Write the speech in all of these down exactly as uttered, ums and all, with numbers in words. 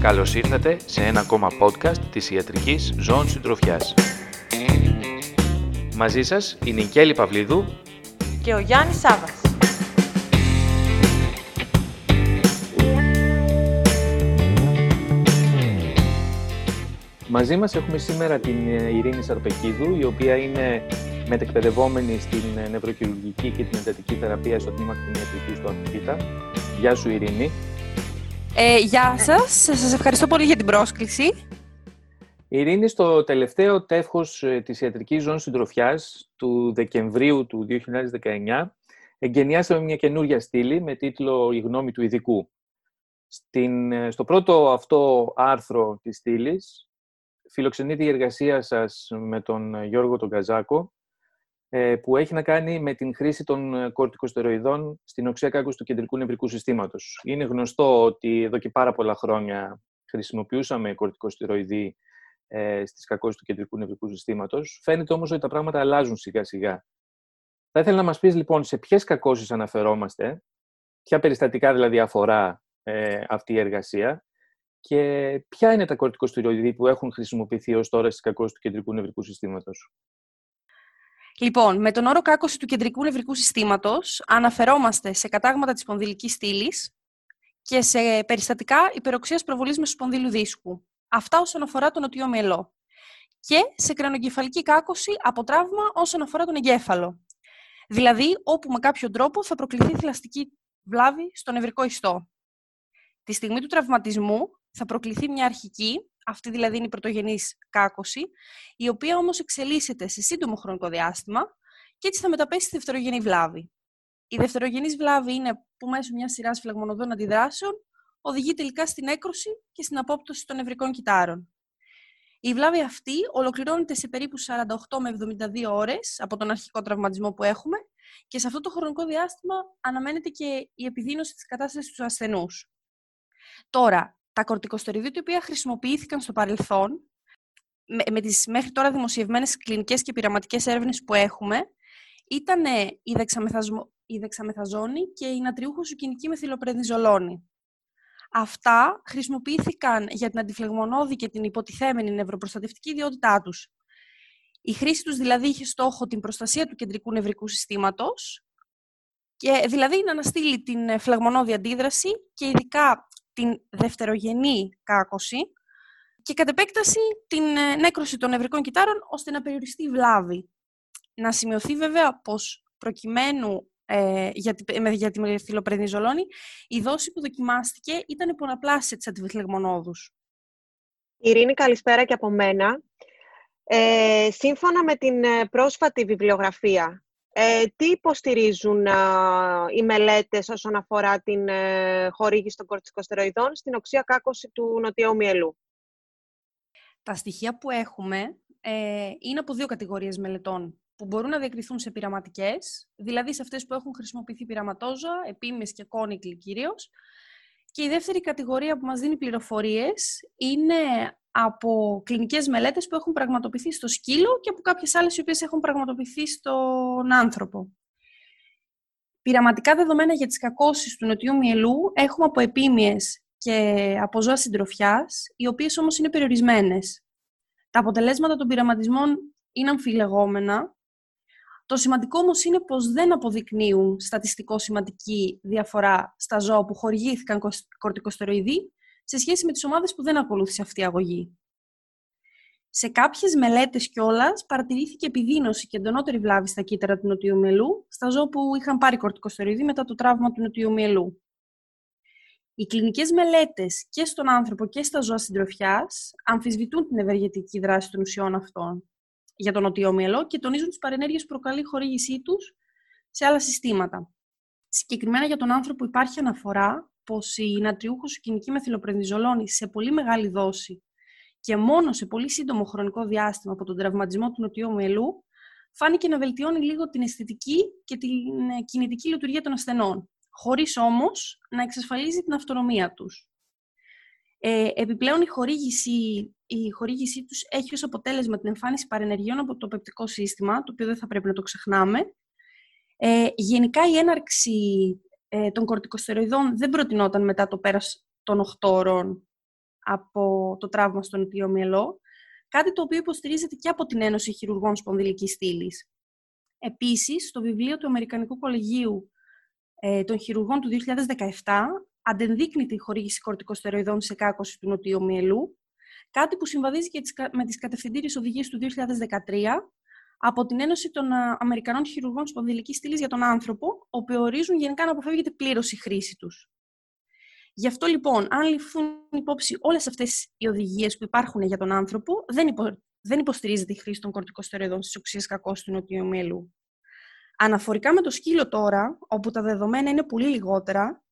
Καλώς ήρθατε σε ένα ακόμα podcast της ιατρικής ζώων συντροφιάς. Μαζί σας η Νικέλη Παυλίδου και ο Γιάννης Σάββας. Μαζί μας έχουμε σήμερα την Ειρήνη Σαρπεκίδου, η οποία είναι μετεκπαιδευόμενη στην νευροκυρουργική και την εντατική θεραπεία στο τμήμα κτηνιατρικής του ΑΝΤΒ. Γεια σου, Ειρήνη. Ε, γεια σας. Σας ευχαριστώ πολύ για την πρόσκληση. Ειρήνη, στο τελευταίο τεύχος της ιατρικής ζώνης συντροφιάς του Δεκεμβρίου του δύο χιλιάδες δεκαεννιά εγκαινιάσαμε μια καινούργια στήλη με τίτλο «Η γνώμη του ειδικού». Στην, στο πρώτο αυτό άρθρο της στήλης φιλοξενείται η εργασία σας με τον Γιώργο τον Καζάκο, που έχει να κάνει με την χρήση των κορτικοστεροειδών στην οξέα κάκους του κεντρικού νευρικού συστήματος. Είναι γνωστό ότι εδώ και πάρα πολλά χρόνια χρησιμοποιούσαμε κορτικοστεροειδή ε, στις κάκους του κεντρικού νευρικού συστήματος. Φαίνεται όμως ότι τα πράγματα αλλάζουν σιγά-σιγά. Θα ήθελα να μας πεις λοιπόν σε ποιες κάκους αναφερόμαστε, ποια περιστατικά δηλαδή αφορά ε, αυτή η εργασία και ποια είναι τα κορτικοστεροειδή που έχουν χρησιμοποιηθεί ως τώρα στις κάκους του κεντρικού νευρικού συστήματος. Λοιπόν, με τον όρο κάκωση του κεντρικού νευρικού συστήματος αναφερόμαστε σε κατάγματα της σπονδυλικής στήλης και σε περιστατικά υπεροξίας προβολής μεσοσπονδύλου δίσκου. Αυτά όσον αφορά τον νωτιαίο μυελό. Και σε κρανιογκεφαλική κάκωση από τραύμα όσον αφορά τον εγκέφαλο. Δηλαδή, όπου με κάποιο τρόπο θα προκληθεί θηλαστική βλάβη στο νευρικό ιστό. Τη στιγμή του τραυματισμού θα προκληθεί μια αρχική, αυτή δηλαδή είναι η πρωτογενής κάκωση, η οποία όμως εξελίσσεται σε σύντομο χρονικό διάστημα και έτσι θα μεταπέσει στη δευτερογενή βλάβη. Η δευτερογενής βλάβη είναι που μέσω μιας σειράς φλεγμονωδών αντιδράσεων οδηγεί τελικά στην έκρωση και στην απόπτωση των νευρικών κυτάρων. Η βλάβη αυτή ολοκληρώνεται σε περίπου σαράντα οκτώ με εβδομήντα δύο ώρες από τον αρχικό τραυματισμό που έχουμε και σε αυτό το χρονικό διάστημα αναμένεται και η επιδείνωση της κατάστασης του ασθενούς. Τώρα, τα κορτικοστεροειδή τα οποία χρησιμοποιήθηκαν στο παρελθόν, με, με τις μέχρι τώρα δημοσιευμένες κλινικές και πειραματικές έρευνες που έχουμε, ήταν η, η δεξαμεθαζόνη και η νατριούχο σουκκινική μεθυλοπρενιζολόνη. Αυτά χρησιμοποιήθηκαν για την αντιφλεγμονώδη και την υποτιθέμενη νευροπροστατευτική ιδιότητά τους. Η χρήση τους δηλαδή είχε στόχο την προστασία του κεντρικού νευρικού συστήματος, και, δηλαδή να αναστείλει την φλεγμονώδη αντίδραση και ειδικά την δευτερογενή κάκωση και κατ' επέκταση την νέκρωση των νευρικών κυτάρων ώστε να περιοριστεί η βλάβη. Να σημειωθεί βέβαια πως προκειμένου ε, για, τη, για τη μεθυλοπρενιζολόνη η δόση που δοκιμάστηκε ήταν πολλαπλάσια της αντιφλεγμονώδους. Ειρήνη, καλησπέρα και από μένα. Ε, σύμφωνα με την πρόσφατη βιβλιογραφία, Ε, τι υποστηρίζουν ε, οι μελέτες όσον αφορά την ε, χορήγηση των κορτικοστεροειδών στην οξεία κάκωση του νωτιαίου μυελού? Τα στοιχεία που έχουμε ε, είναι από δύο κατηγορίες μελετών που μπορούν να διακριθούν σε πειραματικές, δηλαδή σε αυτές που έχουν χρησιμοποιηθεί πειραματόζωα, επίμοιες και κόνικλοι κυρίως. Και η δεύτερη κατηγορία που μας δίνει πληροφορίες είναι από κλινικές μελέτες που έχουν πραγματοποιηθεί στο σκύλο και από κάποιες άλλες οι οποίες έχουν πραγματοποιηθεί στον άνθρωπο. Πειραματικά δεδομένα για τις κακώσεις του νωτιαίου μυελού έχουμε από επίμοιες και από ζώα συντροφιάς, οι οποίες όμως είναι περιορισμένες. Τα αποτελέσματα των πειραματισμών είναι αμφιλεγόμενα. Το σημαντικό όμως είναι πως δεν αποδεικνύουν στατιστικό σημαντική διαφορά στα ζώα που χορηγήθηκαν κορτικοστεροειδή σε σχέση με τις ομάδες που δεν ακολούθησε αυτή η αγωγή. Σε κάποιες μελέτες κιόλας παρατηρήθηκε επιδείνωση και εντονότερη βλάβη στα κύτταρα του νωτιαίου μυελού στα ζώα που είχαν πάρει κορτικοστεροειδή μετά το τραύμα του νωτιαίου μυελού. Οι κλινικές μελέτες και στον άνθρωπο και στα ζώα συντροφιάς αμφισβητούν την ευεργετική δράση των ουσιών αυτών για τον νωτιαίο μυελό και τονίζουν τις παρενέργειες που προκαλεί χορήγησή τους σε άλλα συστήματα. Συγκεκριμένα για τον άνθρωπο υπάρχει αναφορά πως η νατριούχο σουκκινική μεθυλοπρενιζολόνη σε πολύ μεγάλη δόση και μόνο σε πολύ σύντομο χρονικό διάστημα από τον τραυματισμό του νωτιαίου μυελού φάνηκε να βελτιώνει λίγο την αισθητική και την κινητική λειτουργία των ασθενών, χωρίς όμως να εξασφαλίζει την αυτονομία τους. Ε, επιπλέον, η χορήγηση, η χορήγησή τους έχει ως αποτέλεσμα την εμφάνιση παρενεργειών από το πεπτικό σύστημα, το οποίο δεν θα πρέπει να το ξεχνάμε. Ε, γενικά, η έναρξη ε, των κορτικοστεροειδών δεν προτινόταν μετά το πέρας των οκτώ ώρων από το τραύμα στο νωτιαίο μυελό, κάτι το οποίο υποστηρίζεται και από την Ένωση Χειρουργών Σπονδυλικής Στήλης. Επίσης, στο βιβλίο του Αμερικανικού Κολεγίου ε, των Χειρουργών του δύο χιλιάδες δεκαεπτά, αντενδείκνυται η χορήγηση κορτικοστεροειδών σε κάκωση του νωτιαίου μυελού, κάτι που συμβαδίζει και με τις κατευθυντήριες οδηγίες του δύο χιλιάδες δεκατρία από την Ένωση των Αμερικανών Χειρουργών Σπονδυλικής Στήλης για τον Άνθρωπο, όπου ορίζουν γενικά να αποφεύγεται πλήρως η χρήση τους. Γι' αυτό λοιπόν, αν ληφθούν υπόψη όλες αυτές οι οδηγίες που υπάρχουν για τον άνθρωπο, δεν, υπο... δεν υποστηρίζεται η χρήση των κορτικοστεροειδών στις οξείες κακώσεις του νωτιαίου μυελού. Αναφορικά με το σκύλο τώρα, όπου τα δεδομένα είναι πολύ λιγότερα,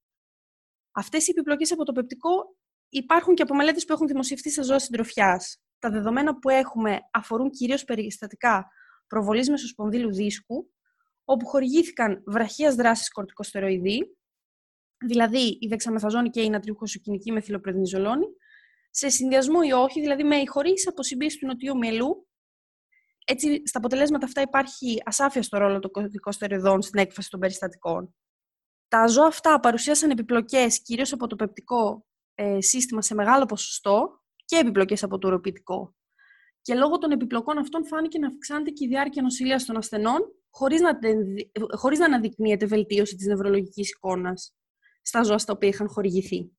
αυτές οι επιπλοκές από το πεπτικό υπάρχουν και από μελέτες που έχουν δημοσιευτεί σε ζώα συντροφιάς. Τα δεδομένα που έχουμε αφορούν κυρίως περιστατικά προβολής μεσοσπονδύλου δίσκου, όπου χορηγήθηκαν βραχείας δράσης κορτικοστεροειδή, δηλαδή η δεξαμεθαζόνη και η νατριουχοσουκκινική μεθυλοπρεδνιζολόνη, σε συνδυασμό ή όχι, δηλαδή με χορήγηση από συμπίεση του νωτιαίου μυελού. Έτσι, στα αποτελέσματα αυτά υπάρχει ασάφεια στο ρόλο των κορτικοστεροειδών στην έκφραση των περιστατικών. Τα ζώα αυτά παρουσίασαν επιπλοκές κυρίως από το πεπτικό ε, σύστημα σε μεγάλο ποσοστό και επιπλοκές από το ουροποιητικό. Και λόγω των επιπλοκών αυτών φάνηκε να αυξάνεται και η διάρκεια νοσηλείας των ασθενών, χωρίς να, χωρίς να αναδεικνύεται βελτίωση της νευρολογικής εικόνας στα ζώα στα οποία είχαν χορηγηθεί.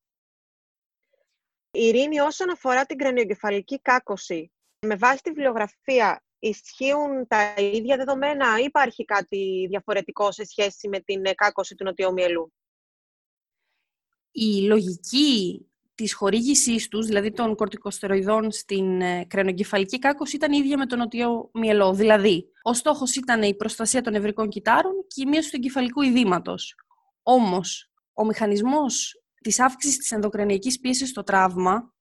Ειρήνη, όσον αφορά την κρανιογκεφαλική κάκωση, με βάση τη βιβλιογραφία ισχύουν τα ίδια δεδομένα ή υπάρχει κάτι διαφορετικό σε σχέση με την κάκωση του νωτιαίου μυελού? Η λογική της χορήγησής τους, δηλαδή των κορτικοστεροειδών στην κρανιογκεφαλική κάκωση, ήταν η ίδια με το νωτιαίο μυελό. Δηλαδή, ο στόχος ήταν η προστασία των νευρικών κυτάρων και η μείωση του εγκεφαλικού ειδήματος. Όμως, ο μηχανισμός της αύξησης της ενδοκρανιακής πίεσης στο τραύμα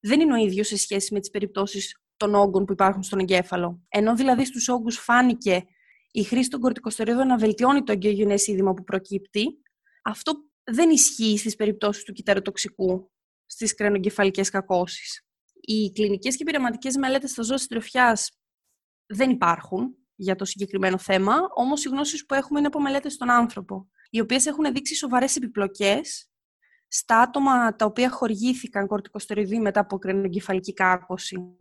δεν είναι ο ίδιος σε σχέση με τις περιπτώσεις των όγκων που υπάρχουν στον εγκέφαλο. Ενώ δηλαδή στους όγκους φάνηκε η χρήση των κορτικοστεροειδών να βελτιώνει το αγκαιογενές είδημα που προκύπτει, αυτό δεν ισχύει στις περιπτώσεις του κυταροτοξικού, στις κρανιογκεφαλικές κακώσεις. Οι κλινικές και πειραματικές μελέτες στα ζώα συντροφιάς δεν υπάρχουν για το συγκεκριμένο θέμα, όμως οι γνώσεις που έχουμε είναι από μελέτες στον άνθρωπο, οι οποίες έχουν δείξει σοβαρές επιπλοκές στα άτομα τα οποία χορηγήθηκαν κορτικοστεροειδή μετά από κρανιογκεφαλική κάκωση.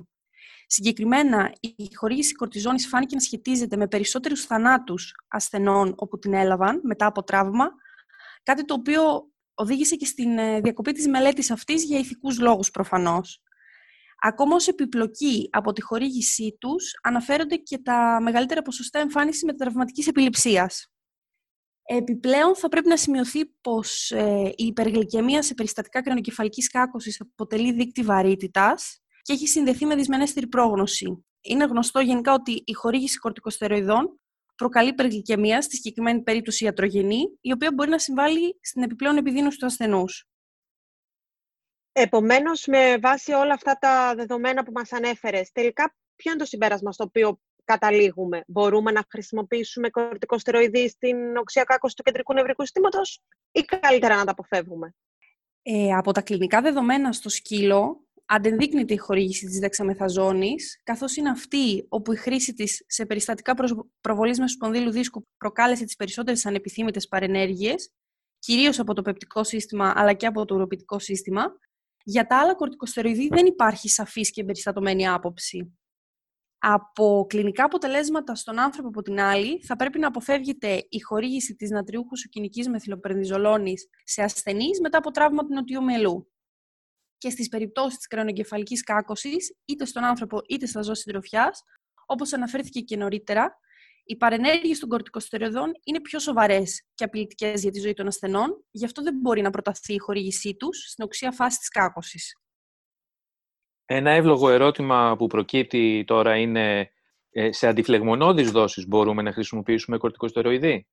Συγκεκριμένα, η χορήγηση κορτιζόνης φάνηκε να σχετίζεται με περισσότερους θανάτους ασθενών όπου την έλαβαν μετά από τραύμα, κάτι το οποίο οδήγησε και στην διακοπή της μελέτης αυτής για ηθικούς λόγους προφανώς. Ακόμα ως επιπλοκή από τη χορήγησή τους αναφέρονται και τα μεγαλύτερα ποσοστά εμφάνιση μετατραυματικής επιληψίας. Επιπλέον, θα πρέπει να σημειωθεί πως ε, η υπεργλυκαιμία σε περιστατικά κρανιοκεφαλικής κάκωσης αποτελεί δείκτη βαρύτητας και έχει συνδεθεί με δυσμενέστερη πρόγνωση. Είναι γνωστό γενικά ότι η χορήγηση κορτικοστεροειδών προκαλεί υπεργλυκαιμία, στη συγκεκριμένη περίπτωση ιατρογενή, η οποία μπορεί να συμβάλλει στην επιπλέον επιδείνωση του ασθενούς. Επομένως, με βάση όλα αυτά τα δεδομένα που μας ανέφερες, τελικά ποιο είναι το συμπέρασμα στο οποίο καταλήγουμε? Μπορούμε να χρησιμοποιήσουμε κορτικοστεροειδή στην οξεία κάκωση του κεντρικού νευρικού συστήματος ή καλύτερα να τα αποφεύγουμε? Ε, από τα κλινικά δεδομένα στο σκύλο, αντενδείκνυται η χορήγηση της δεξαμεθαζόνης, καθώς είναι αυτή όπου η χρήση της σε περιστατικά προβολής μεσοσπονδύλου δίσκου προκάλεσε τις περισσότερες ανεπιθύμητες παρενέργειες, κυρίως από το πεπτικό σύστημα αλλά και από το ουροποιητικό σύστημα. Για τα άλλα κορτικοστεροειδή δεν υπάρχει σαφής και εμπεριστατωμένη άποψη. Από κλινικά αποτελέσματα στον άνθρωπο, από την άλλη, θα πρέπει να αποφεύγεται η χορήγηση της νατριουχοσουκκινικής μεθυλοπρεδνιζολόνης σε ασθενείς μετά από τραύμα του νωτιαίου μυελού. Και στις περιπτώσεις της κρανιογκεφαλικής κάκωσης, είτε στον άνθρωπο είτε στα ζώα συντροφιάς, όπως αναφέρθηκε και νωρίτερα, οι παρενέργειες των κορτικοστεροειδών είναι πιο σοβαρές και απειλητικές για τη ζωή των ασθενών, γι' αυτό δεν μπορεί να προταθεί η χορήγησή τους στην οξεία φάση της κάκωσης. Ένα εύλογο ερώτημα που προκύπτει τώρα είναι: σε αντιφλεγμονώδεις δόσεις μπορούμε να χρησιμοποιήσουμε κορτικοστεροειδή?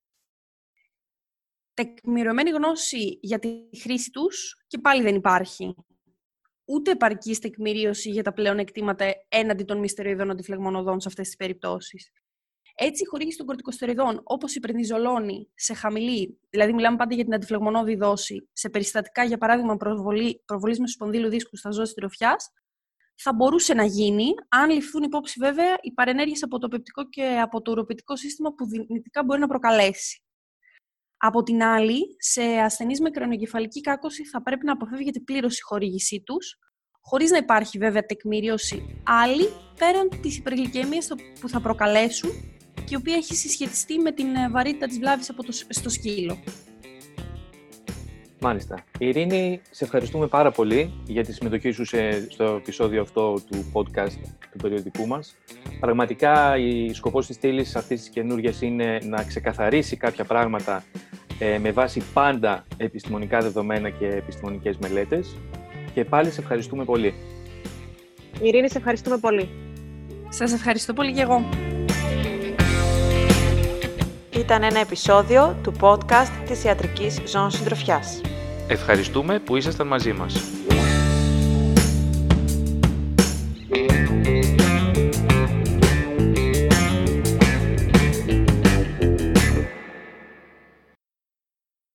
Τεκμηριωμένη γνώση για τη χρήση τους και πάλι δεν υπάρχει. Ούτε επαρκής τεκμηρίωση για τα πλέον εκτήματα έναντι των μη στεροειδών αντιφλεγμονωδών σε αυτές τις περιπτώσεις. Έτσι, η χορήγηση των κορτικοστεροειδών, όπως η πρινιζολόνη σε χαμηλή, δηλαδή μιλάμε πάντα για την αντιφλεγμονώδη δόση, σε περιστατικά, για παράδειγμα, προβολή, προβολής με σπονδύλου δίσκου στα ζώα της τρυφιάς, θα μπορούσε να γίνει, αν ληφθούν υπόψη βέβαια οι παρενέργειες από το πεπτικό και από το ουροπητικό σύστημα που δυνητικά μπορεί να προκαλέσει. Από την άλλη, σε ασθενείς με κρανιοεγκεφαλική κάκωση θα πρέπει να αποφεύγεται πλήρως η χορήγησή τους, χωρίς να υπάρχει βέβαια τεκμηρίωση άλλη πέραν της υπεργλυκαιμίας που θα προκαλέσουν και η οποία έχει συσχετιστεί με την βαρύτητα της βλάβης από το, στο σκύλο. Μάλιστα. Ειρήνη, σε ευχαριστούμε πάρα πολύ για τη συμμετοχή σου σε, στο επεισόδιο αυτό του podcast του περιοδικού μας. Πραγματικά, ο σκοπός της στήλης αυτής της καινούργιας είναι να ξεκαθαρίσει κάποια πράγματα ε, με βάση πάντα επιστημονικά δεδομένα και επιστημονικές μελέτες. Και πάλι σε ευχαριστούμε πολύ. Ειρήνη, σε ευχαριστούμε πολύ. Σας ευχαριστώ πολύ και εγώ. Ήταν ένα επεισόδιο του podcast της Ιατρικής Ζώνης Συντροφιάς. Ευχαριστούμε που ήσασταν μαζί μας.